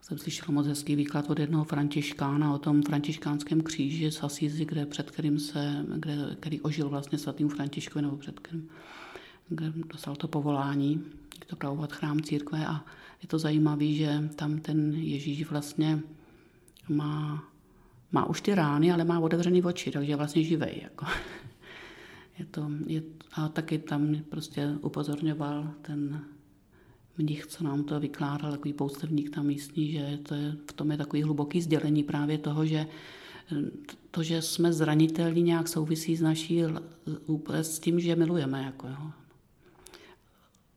Jsem slyšela moc hezký výklad od jednoho františkána o tom františkánském kříži z Asízy, kde, před kterým se, kde, který ožil vlastně svatým Františkovi, nebo před kterým kde dostal to povolání, to pravovat chrám církve a je to zajímavé, že tam ten Ježíš vlastně má, má už ty rány, ale má otevřený oči, takže je vlastně živej. Jako. Je to, je, a taky tam prostě upozorňoval ten mnich, co nám to vykládal, takový poustevník tam místní, že to je, v tom je takový hluboký sdělení právě toho, že to, že jsme zranitelní, nějak souvisí s naší, s tím, že milujeme. Jako, jo.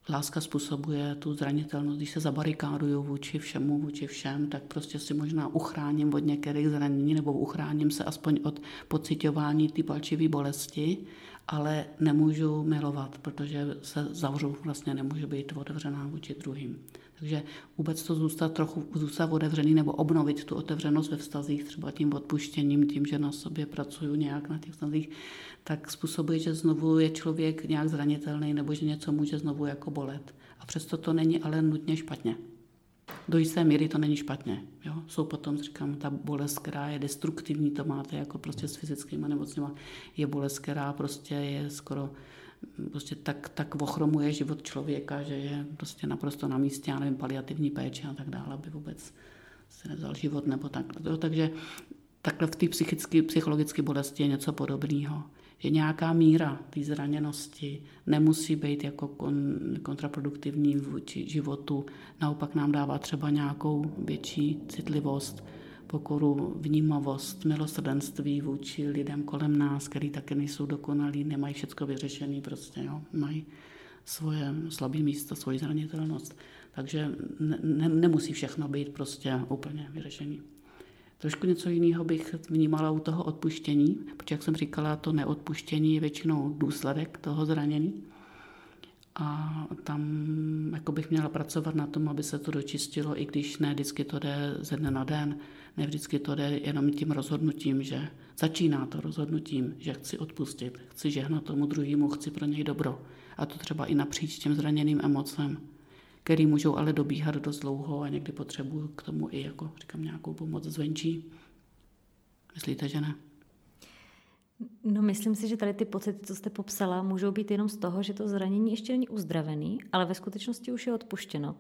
Láska způsobuje tu zranitelnost, když se zabarikáduju vůči všemu, vůči všem, tak prostě si možná uchráním od některých zranění nebo uchráním se aspoň od pociťování ty palčivé bolesti, ale nemůžu milovat, protože se zavřu, vlastně nemůžu být otevřená vůči druhým. Takže vůbec to zůstat trochu zůstat otevřený nebo obnovit tu otevřenost ve vztazích, třeba tím odpuštěním, tím, že na sobě pracuju nějak na těch vztazích, tak způsobuje, že znovu je člověk nějak zranitelný nebo že něco může znovu jako bolet. A přesto to není ale nutně špatně. Do jisté míry to není špatně. Jo? Jsou potom, říkám, ta bolest, která je destruktivní, to máte jako prostě s fyzickými nemocněma, je bolest, která prostě je skoro prostě tak, tak ochromuje život člověka, že je prostě naprosto na místě, já nevím, paliativní péče a tak dále, aby vůbec se nevzal život nebo tak. Jo, takže takhle v té psychologické bolesti je něco podobného. Je nějaká míra té zraněnosti, nemusí být jako kon, kontraproduktivní vůči životu, naopak nám dává třeba nějakou větší citlivost, pokoru, vnímavost, milosrdenství vůči lidem kolem nás, který také nejsou dokonalí, nemají všecko vyřešené, prostě, jo? Mají svoje slabé místa, svoji zranitelnost. Takže ne, ne, nemusí všechno být prostě úplně vyřešené. Trošku něco jiného bych vnímala u toho odpuštění, protože, jak jsem říkala, to neodpuštění je většinou důsledek toho zranění. A tam jako bych měla pracovat na tom, aby se to dočistilo, i když ne vždycky to jde ze dne na den, ne vždycky to jde jenom tím rozhodnutím, že začíná to rozhodnutím, že chci odpustit, chci žehnat tomu druhému, chci pro něj dobro. A to třeba i napříč těm zraněným emocem, který můžou ale dobíhat dost dlouho a někdy potřebuju k tomu i jako, říkám, nějakou pomoc zvenčí. Myslíte, že ne? No, myslím si, že tady ty pocity, co jste popsala, můžou být jenom z toho, že to zranění ještě není uzdravený, ale ve skutečnosti už je odpuštěno.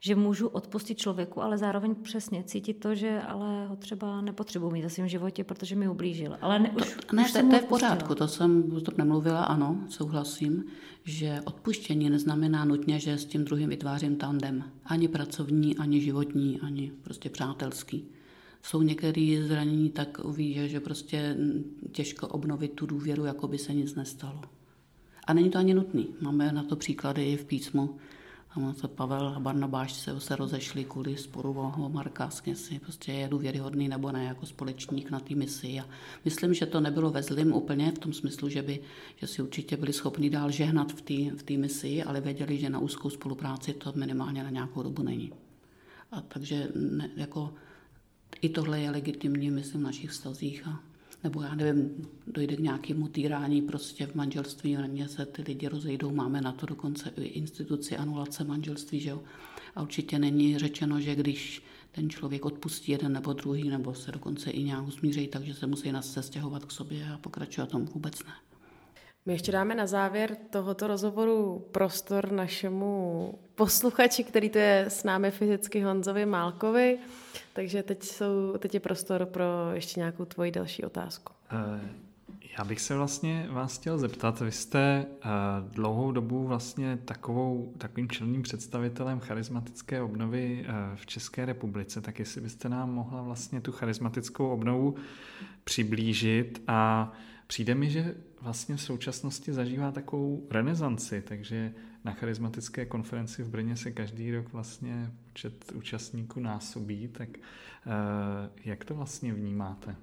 Že můžu odpustit člověku, ale zároveň přesně cítit to, že ale ho třeba nepotřebuji mít ve svém životě, protože mi ublížil. Ale ne, už, to, ne, už to, to je v pořádku, to jsem to nemluvila, ano, souhlasím, že odpuštění neznamená nutně, že s tím druhým vytvářím tandem. Ani pracovní, ani životní, ani prostě přátelský. Jsou některé zranění takový, že, že prostě těžko obnovit tu důvěru, jako by se nic nestalo. A není to ani nutný. Máme na to příklady i v písmu. Tam se Pavel a Barnabáš se, se rozešli kvůli sporu o Marka s knězi. Prostě je důvěryhodný nebo ne, jako společník na té misi. A myslím, že to nebylo ve zlým úplně v tom smyslu, že by že si určitě byli schopni dál žehnat v té misi, ale věděli, že na úzkou spolupráci to minimálně na nějakou dobu není. A takže ne, jako... I tohle je legitimní, myslím, v našich vztazích. A, nebo já nevím, dojde k nějakému týrání prostě v manželství, hlavně se ty lidi rozejdou, máme na to dokonce i instituci anulace manželství, že jo. A určitě není řečeno, že když ten člověk odpustí jeden nebo druhý, nebo se dokonce i nějak usmíří, takže se musí sestěhovat k sobě a pokračovat tomu vůbec ne. My ještě dáme na závěr tohoto rozhovoru prostor našemu posluchači, který to je s námi fyzicky, Honzovi Málkovi. Takže teď, jsou, teď je prostor pro ještě nějakou tvoji další otázku. Já bych se vlastně vás chtěl zeptat, vy jste dlouhou dobu vlastně takovou, takovým čelným představitelem charismatické obnovy v České republice, tak jestli byste nám mohla vlastně tu charismatickou obnovu přiblížit a přijde mi, že vlastně v současnosti zažívá takovou renesanci, takže na charismatické konferenci v Brně se každý rok vlastně počet účastníků násobí, tak jak to vlastně vnímáte?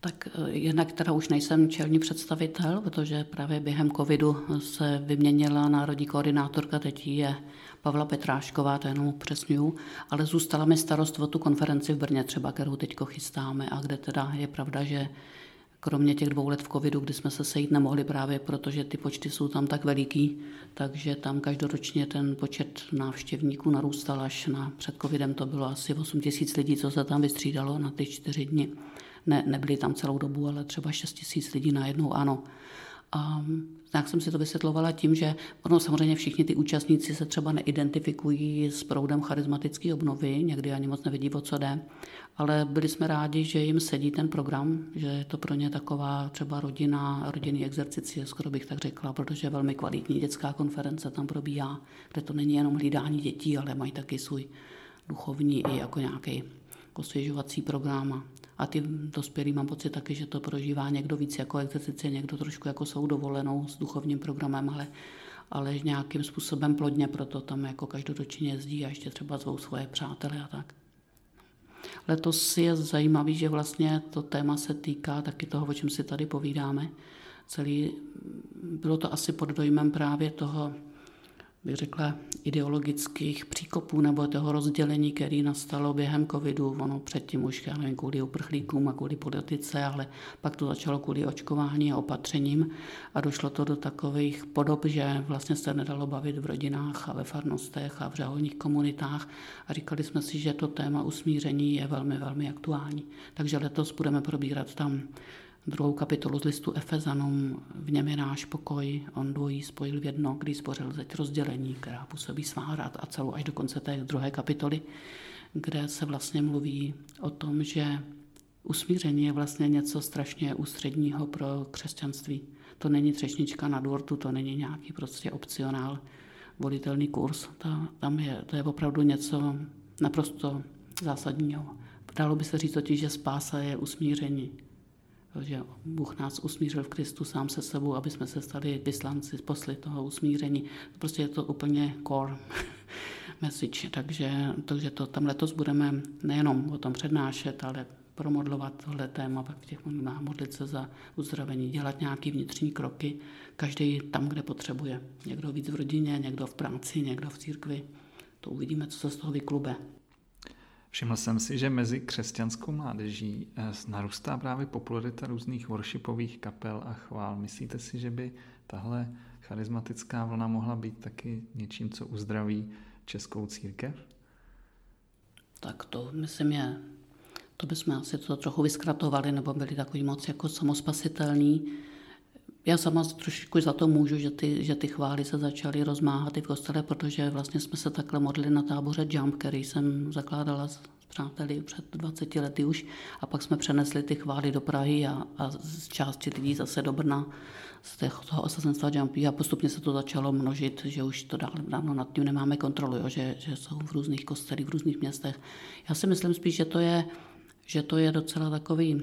Tak jednak teda už nejsem čelní představitel, protože právě během covidu se vyměnila národní koordinátorka, teď je Pavla Petrášková, to jenom upřesňuju, ale zůstala mi starost o tu konferenci v Brně třeba, kterou teď chystáme a kde teda je pravda, že kromě těch dvou let v covidu, kdy jsme se sejít nemohli právě, protože ty počty jsou tam tak veliký, takže tam každoročně ten počet návštěvníků narůstal až na před covidem, to bylo asi osm tisíc lidí, co se tam vystřídalo na ty čtyři dny. Ne, nebyli tam celou dobu, ale třeba šest tisíc lidí najednou, ano. A tak jsem si to vysvětlovala tím, že ono samozřejmě všichni ty účastníci se třeba neidentifikují s proudem charismatické obnovy, někdy ani moc nevidí, o co jde, ale byli jsme rádi, že jim sedí ten program, že je to pro ně taková třeba rodina, rodinný exercicie, skoro bych tak řekla, protože velmi kvalitní dětská konference tam probíhá, kde to není jenom hlídání dětí, ale mají taky svůj duchovní i jako nějaký osvěžovací program. A ty dospělí mám pocit taky, že to prožívá někdo víc jako exercice, někdo trošku jako svou dovolenou s duchovním programem, ale, ale nějakým způsobem plodně, proto tam jako každoročně jezdí a ještě třeba zvou svoje přátele a tak. Letos je zajímavý, že vlastně to téma se týká taky toho, o čem si tady povídáme. Celý, bylo to asi pod dojmem právě toho bych řekla, ideologických příkopů nebo toho rozdělení, které nastalo během covidu. Ono předtím už, já nevím, kvůli uprchlíkům a kvůli politice, ale pak to začalo kvůli očkování a opatřením a došlo to do takových podob, že vlastně se nedalo bavit v rodinách a ve farnostech a v řeholních komunitách a říkali jsme si, že to téma usmíření je velmi, velmi aktuální. Takže letos budeme probírat tam druhou kapitolu z listu Efezanům, v něm je náš pokoj, on dvojí spojil v jedno, kdy spořil zeď rozdělení, která působí svárat a celou až do konce té druhé kapitoly, kde se vlastně mluví o tom, že usmíření je vlastně něco strašně ústředního pro křesťanství. To není třešnička na dortu, to není nějaký prostě opcionál, volitelný kurz, ta, tam je, to je opravdu něco naprosto zásadního. Dalo by se říct totiž, že spása je usmíření. Že Bůh nás usmířil v Kristu sám se sebou, aby jsme se stali vyslanci, posly toho usmíření. Prostě je to úplně core message, takže, takže to tam letos budeme nejenom o tom přednášet, ale promodlovat tohle téma, pak v těch modlit se za uzdravení, dělat nějaké vnitřní kroky, každý tam, kde potřebuje. Někdo víc v rodině, někdo v práci, někdo v církvi. To uvidíme, co se z toho vyklube. Všiml jsem si, že mezi křesťanskou mládeží narůstá právě popularita různých worshipových kapel a chvál. Myslíte si, že by tahle charismatická vlna mohla být taky něčím, co uzdraví českou církev? Tak to myslím je, to bychom asi to trochu vyskratovali, nebo byli takový moc jako samospasitelní. Já sama trošičku za to můžu, že ty, že ty chvály se začaly rozmáhat i v kostele, protože vlastně jsme se takhle modlili na táboře Jump, který jsem zakládala s přáteli před dvaceti lety už a pak jsme přenesli ty chvály do Prahy a, a z části lidí zase do Brna z toho osazenstva Jumpy a postupně se to začalo množit, že už to dál, dávno nad tím nemáme kontrolu, jo, že, že jsou v různých kostelích, v různých městech. Já si myslím spíš, že to je, že to je docela takový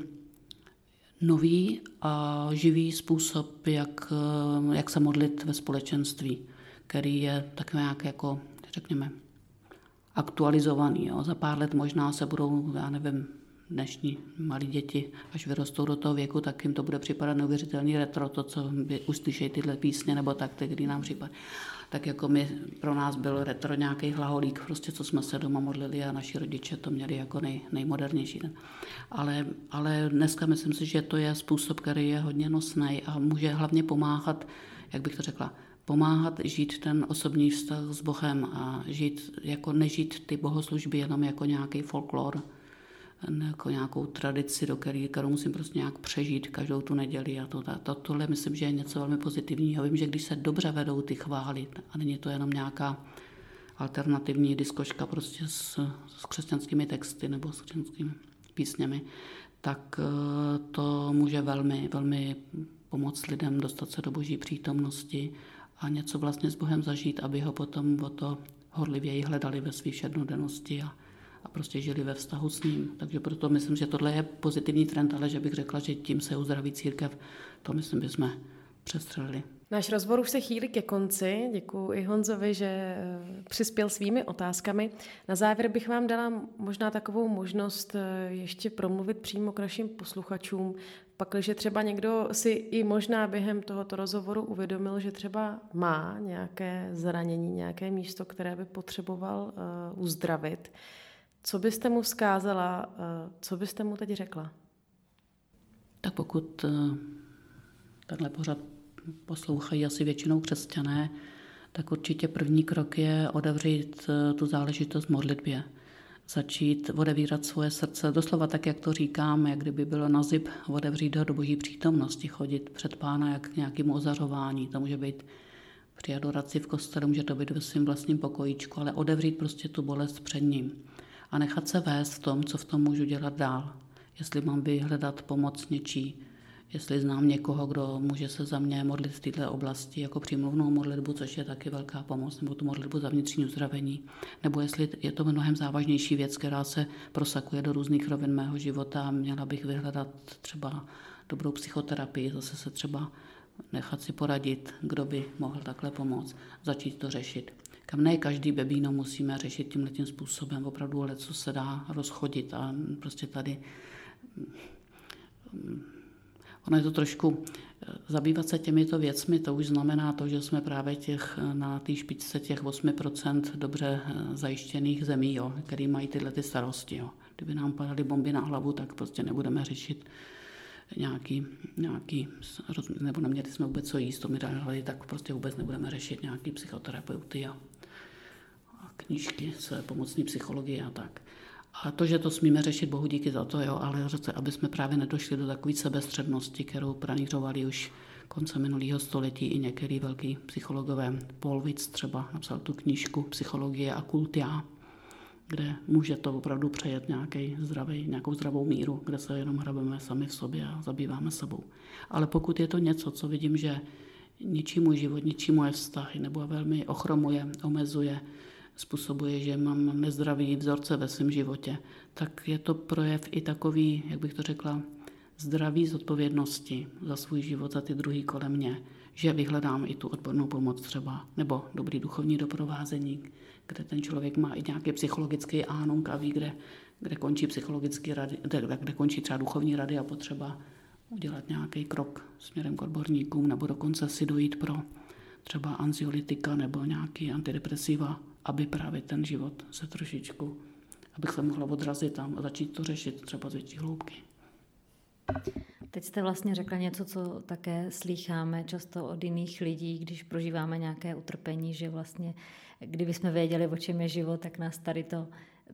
nový a živý způsob, jak, jak se modlit ve společenství, který je tak nějak jako, řekněme, aktualizovaný. Jo. Za pár let možná se budou, já nevím, dnešní malí děti, až vyrostou do toho věku, tak jim to bude připadat neuvěřitelný retro, to, co už slyšejí tyhle písně, nebo tak, který nám připad. Tak jako my, pro nás byl retro nějaký hlaholík, prostě co jsme se doma modlili a naši rodiče to měli jako nej, nejmodernější. Ale, ale dneska myslím si, že to je způsob, který je hodně nosný a může hlavně pomáhat, jak bych to řekla, pomáhat žít ten osobní vztah s Bohem a žít, jako nežít ty bohoslužby jenom jako nějaký folklor, jako nějakou tradici, do které, kterou musím prostě nějak přežít každou tu neděli. A to, to, tohle myslím, že je něco velmi pozitivního. Vím, že když se dobře vedou ty chvály a není to jenom nějaká alternativní diskoška prostě s, s křesťanskými texty nebo s křesťanskými písněmi, tak to může velmi, velmi pomoct lidem dostat se do boží přítomnosti a něco vlastně s Bohem zažít, aby ho potom o to horlivěji hledali ve svých všednodennosti a a prostě žili ve vztahu s ním. Takže proto myslím, že tohle je pozitivní trend, ale že bych řekla, že tím se uzdraví církev, to myslím, že jsme přestřelili. Náš rozbor už se chýlí ke konci. Děkuji i Honzovi, že přispěl svými otázkami. Na závěr bych vám dala možná takovou možnost ještě promluvit přímo k našim posluchačům. Pakliže třeba někdo si i možná během tohoto rozhovoru uvědomil, že třeba má nějaké zranění, nějaké místo, které by potřeboval uzdravit, co byste mu vzkázala, co byste mu teď řekla? Tak pokud takhle pořád poslouchají asi většinou křesťané, tak určitě první krok je odevřít tu záležitost modlitbě. Začít odevírat svoje srdce, doslova tak, jak to říkáme, jak kdyby bylo na zip, odevřít ho do boží přítomnosti, chodit před pána jak k nějakému ozařování, to může být při adoraci v kostelu, může to být ve svým vlastním pokojíčku, ale odevřít prostě tu bolest před ním. A nechat se vést v tom, co v tom můžu dělat dál. Jestli mám vyhledat pomoc něčí, jestli znám někoho, kdo může se za mě modlit v této oblasti, jako přímluvnou modlitbu, což je taky velká pomoc, nebo tu modlitbu za vnitřní uzdravení, nebo jestli je to mnohem závažnější věc, která se prosakuje do různých rovin mého života a měla bych vyhledat třeba dobrou psychoterapii, zase se třeba nechat si poradit, kdo by mohl takhle pomoct, začít to řešit. Kam ne každý bebíno musíme řešit tímhletím způsobem, opravdu ale co se dá rozchodit a prostě tady Ono je to trošku, zabývat se těmito věcmi, to už znamená to, že jsme právě těch, na té špičce těch osm procent dobře zajištěných zemí, jo, který mají tyhle ty starosti. Jo. Kdyby nám padaly bomby na hlavu, tak prostě nebudeme řešit nějaký, nějaký nebo neměli jsme vůbec co jíst, to mi dali, tak prostě vůbec nebudeme řešit nějaký psychoterapeuty a, a knížky své pomocní psychologie a tak. A to, že to smíme řešit, bohu díky za to, jo, ale řece, aby jsme právě nedošli do takové sebestřednosti, kterou pranířovali už konce minulého století i některý velký psychologové. Paul Witz třeba napsal tu knížku Psychologie a kultura, kde může to opravdu přejet nějaký zdravý, nějakou zdravou míru, kde se jenom hrabeme sami v sobě a zabýváme sebou. Ale pokud je to něco, co vidím, že ničí můj život, ničí moje vztahy, nebo velmi ochromuje, omezuje, způsobuje, že mám nezdravý vzorce ve svém životě, tak je to projev i takový, jak bych to řekla, zdravý zodpovědnosti za svůj život, za ty druhý kolem mě, že vyhledám i tu odbornou pomoc třeba, nebo dobrý duchovní doprovázení, kde ten člověk má i nějaký psychologický ánunk a ví, kde, kde končí psychologický rady, kde, kde končí třeba duchovní rady a potřeba udělat nějaký krok směrem k odborníkům, nebo dokonce si dojít pro třeba anxiolytika nebo nějaký antidepresiva, aby právě ten život se trošičku, abych se mohla odrazit tam a začít to řešit třeba z větší hloubky. Teď jste vlastně řekla něco, co také slýcháme často od jiných lidí, když prožíváme nějaké utrpení, že vlastně, kdybychom věděli, o čem je život, tak nás tady to,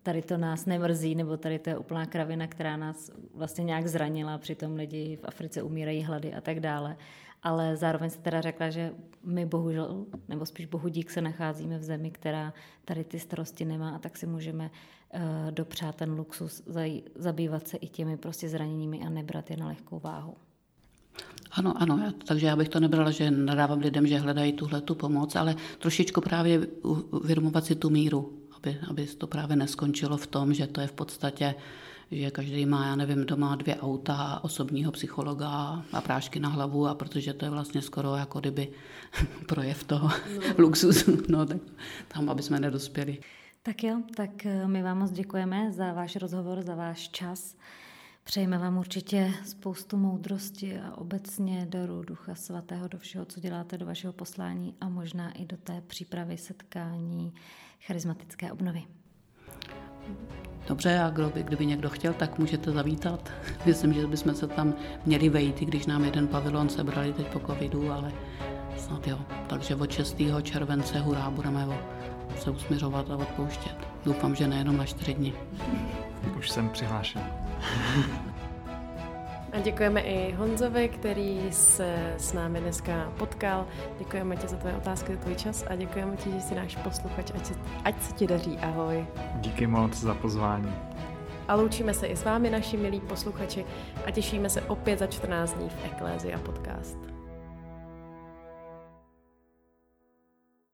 tady to nás nemrzí, nebo tady to je úplná kravina, která nás vlastně nějak zranila, přitom lidi v Africe umírají hlady a tak dále. Ale zároveň se teda řekla, že my bohužel, nebo spíš bohudík, se nacházíme v zemi, která tady ty starosti nemá, a tak si můžeme uh, dopřát ten luxus, zaj, zabývat se i těmi prostě zraněními a nebrat je na lehkou váhu. Ano, ano, já, takže já bych to nebrala, že nadávám lidem, že hledají tuhle tu pomoc, ale trošičku právě vyrumovat si tu míru, aby, aby to právě neskončilo v tom, že to je v podstatě, že každý má, já nevím, doma dvě auta, osobního psychologa a prášky na hlavu, a protože to je vlastně skoro jako kdyby projev toho no. luxusu, no tak tam, aby jsme nedospěli. Tak jo, tak my vám moc děkujeme za váš rozhovor, za váš čas. Přejeme vám určitě spoustu moudrosti a obecně daru Ducha Svatého do všeho, co děláte, do vašeho poslání a možná i do té přípravy setkání charismatické obnovy. Dobře, a kdo by, kdyby někdo chtěl, tak můžete zavítat. Myslím, že bychom se tam měli vejít, i když nám jeden pavilon sebrali teď po covidu, ale snad jo. Takže od šestého července hurá, budeme se usměřovat a odpouštět. Doufám, že nejenom na čtyři dny. Už jsem přihlášen. A děkujeme i Honzovi, který se s námi dneska potkal. Děkujeme ti za tvé otázky, za tvůj čas a děkujeme ti, že jsi náš posluchač, ať, ať se ti daří. Ahoj. Díky moc za pozvání. A loučíme se i s vámi, naši milí posluchači, a těšíme se opět za čtrnáct dní v Eklézia Podcast.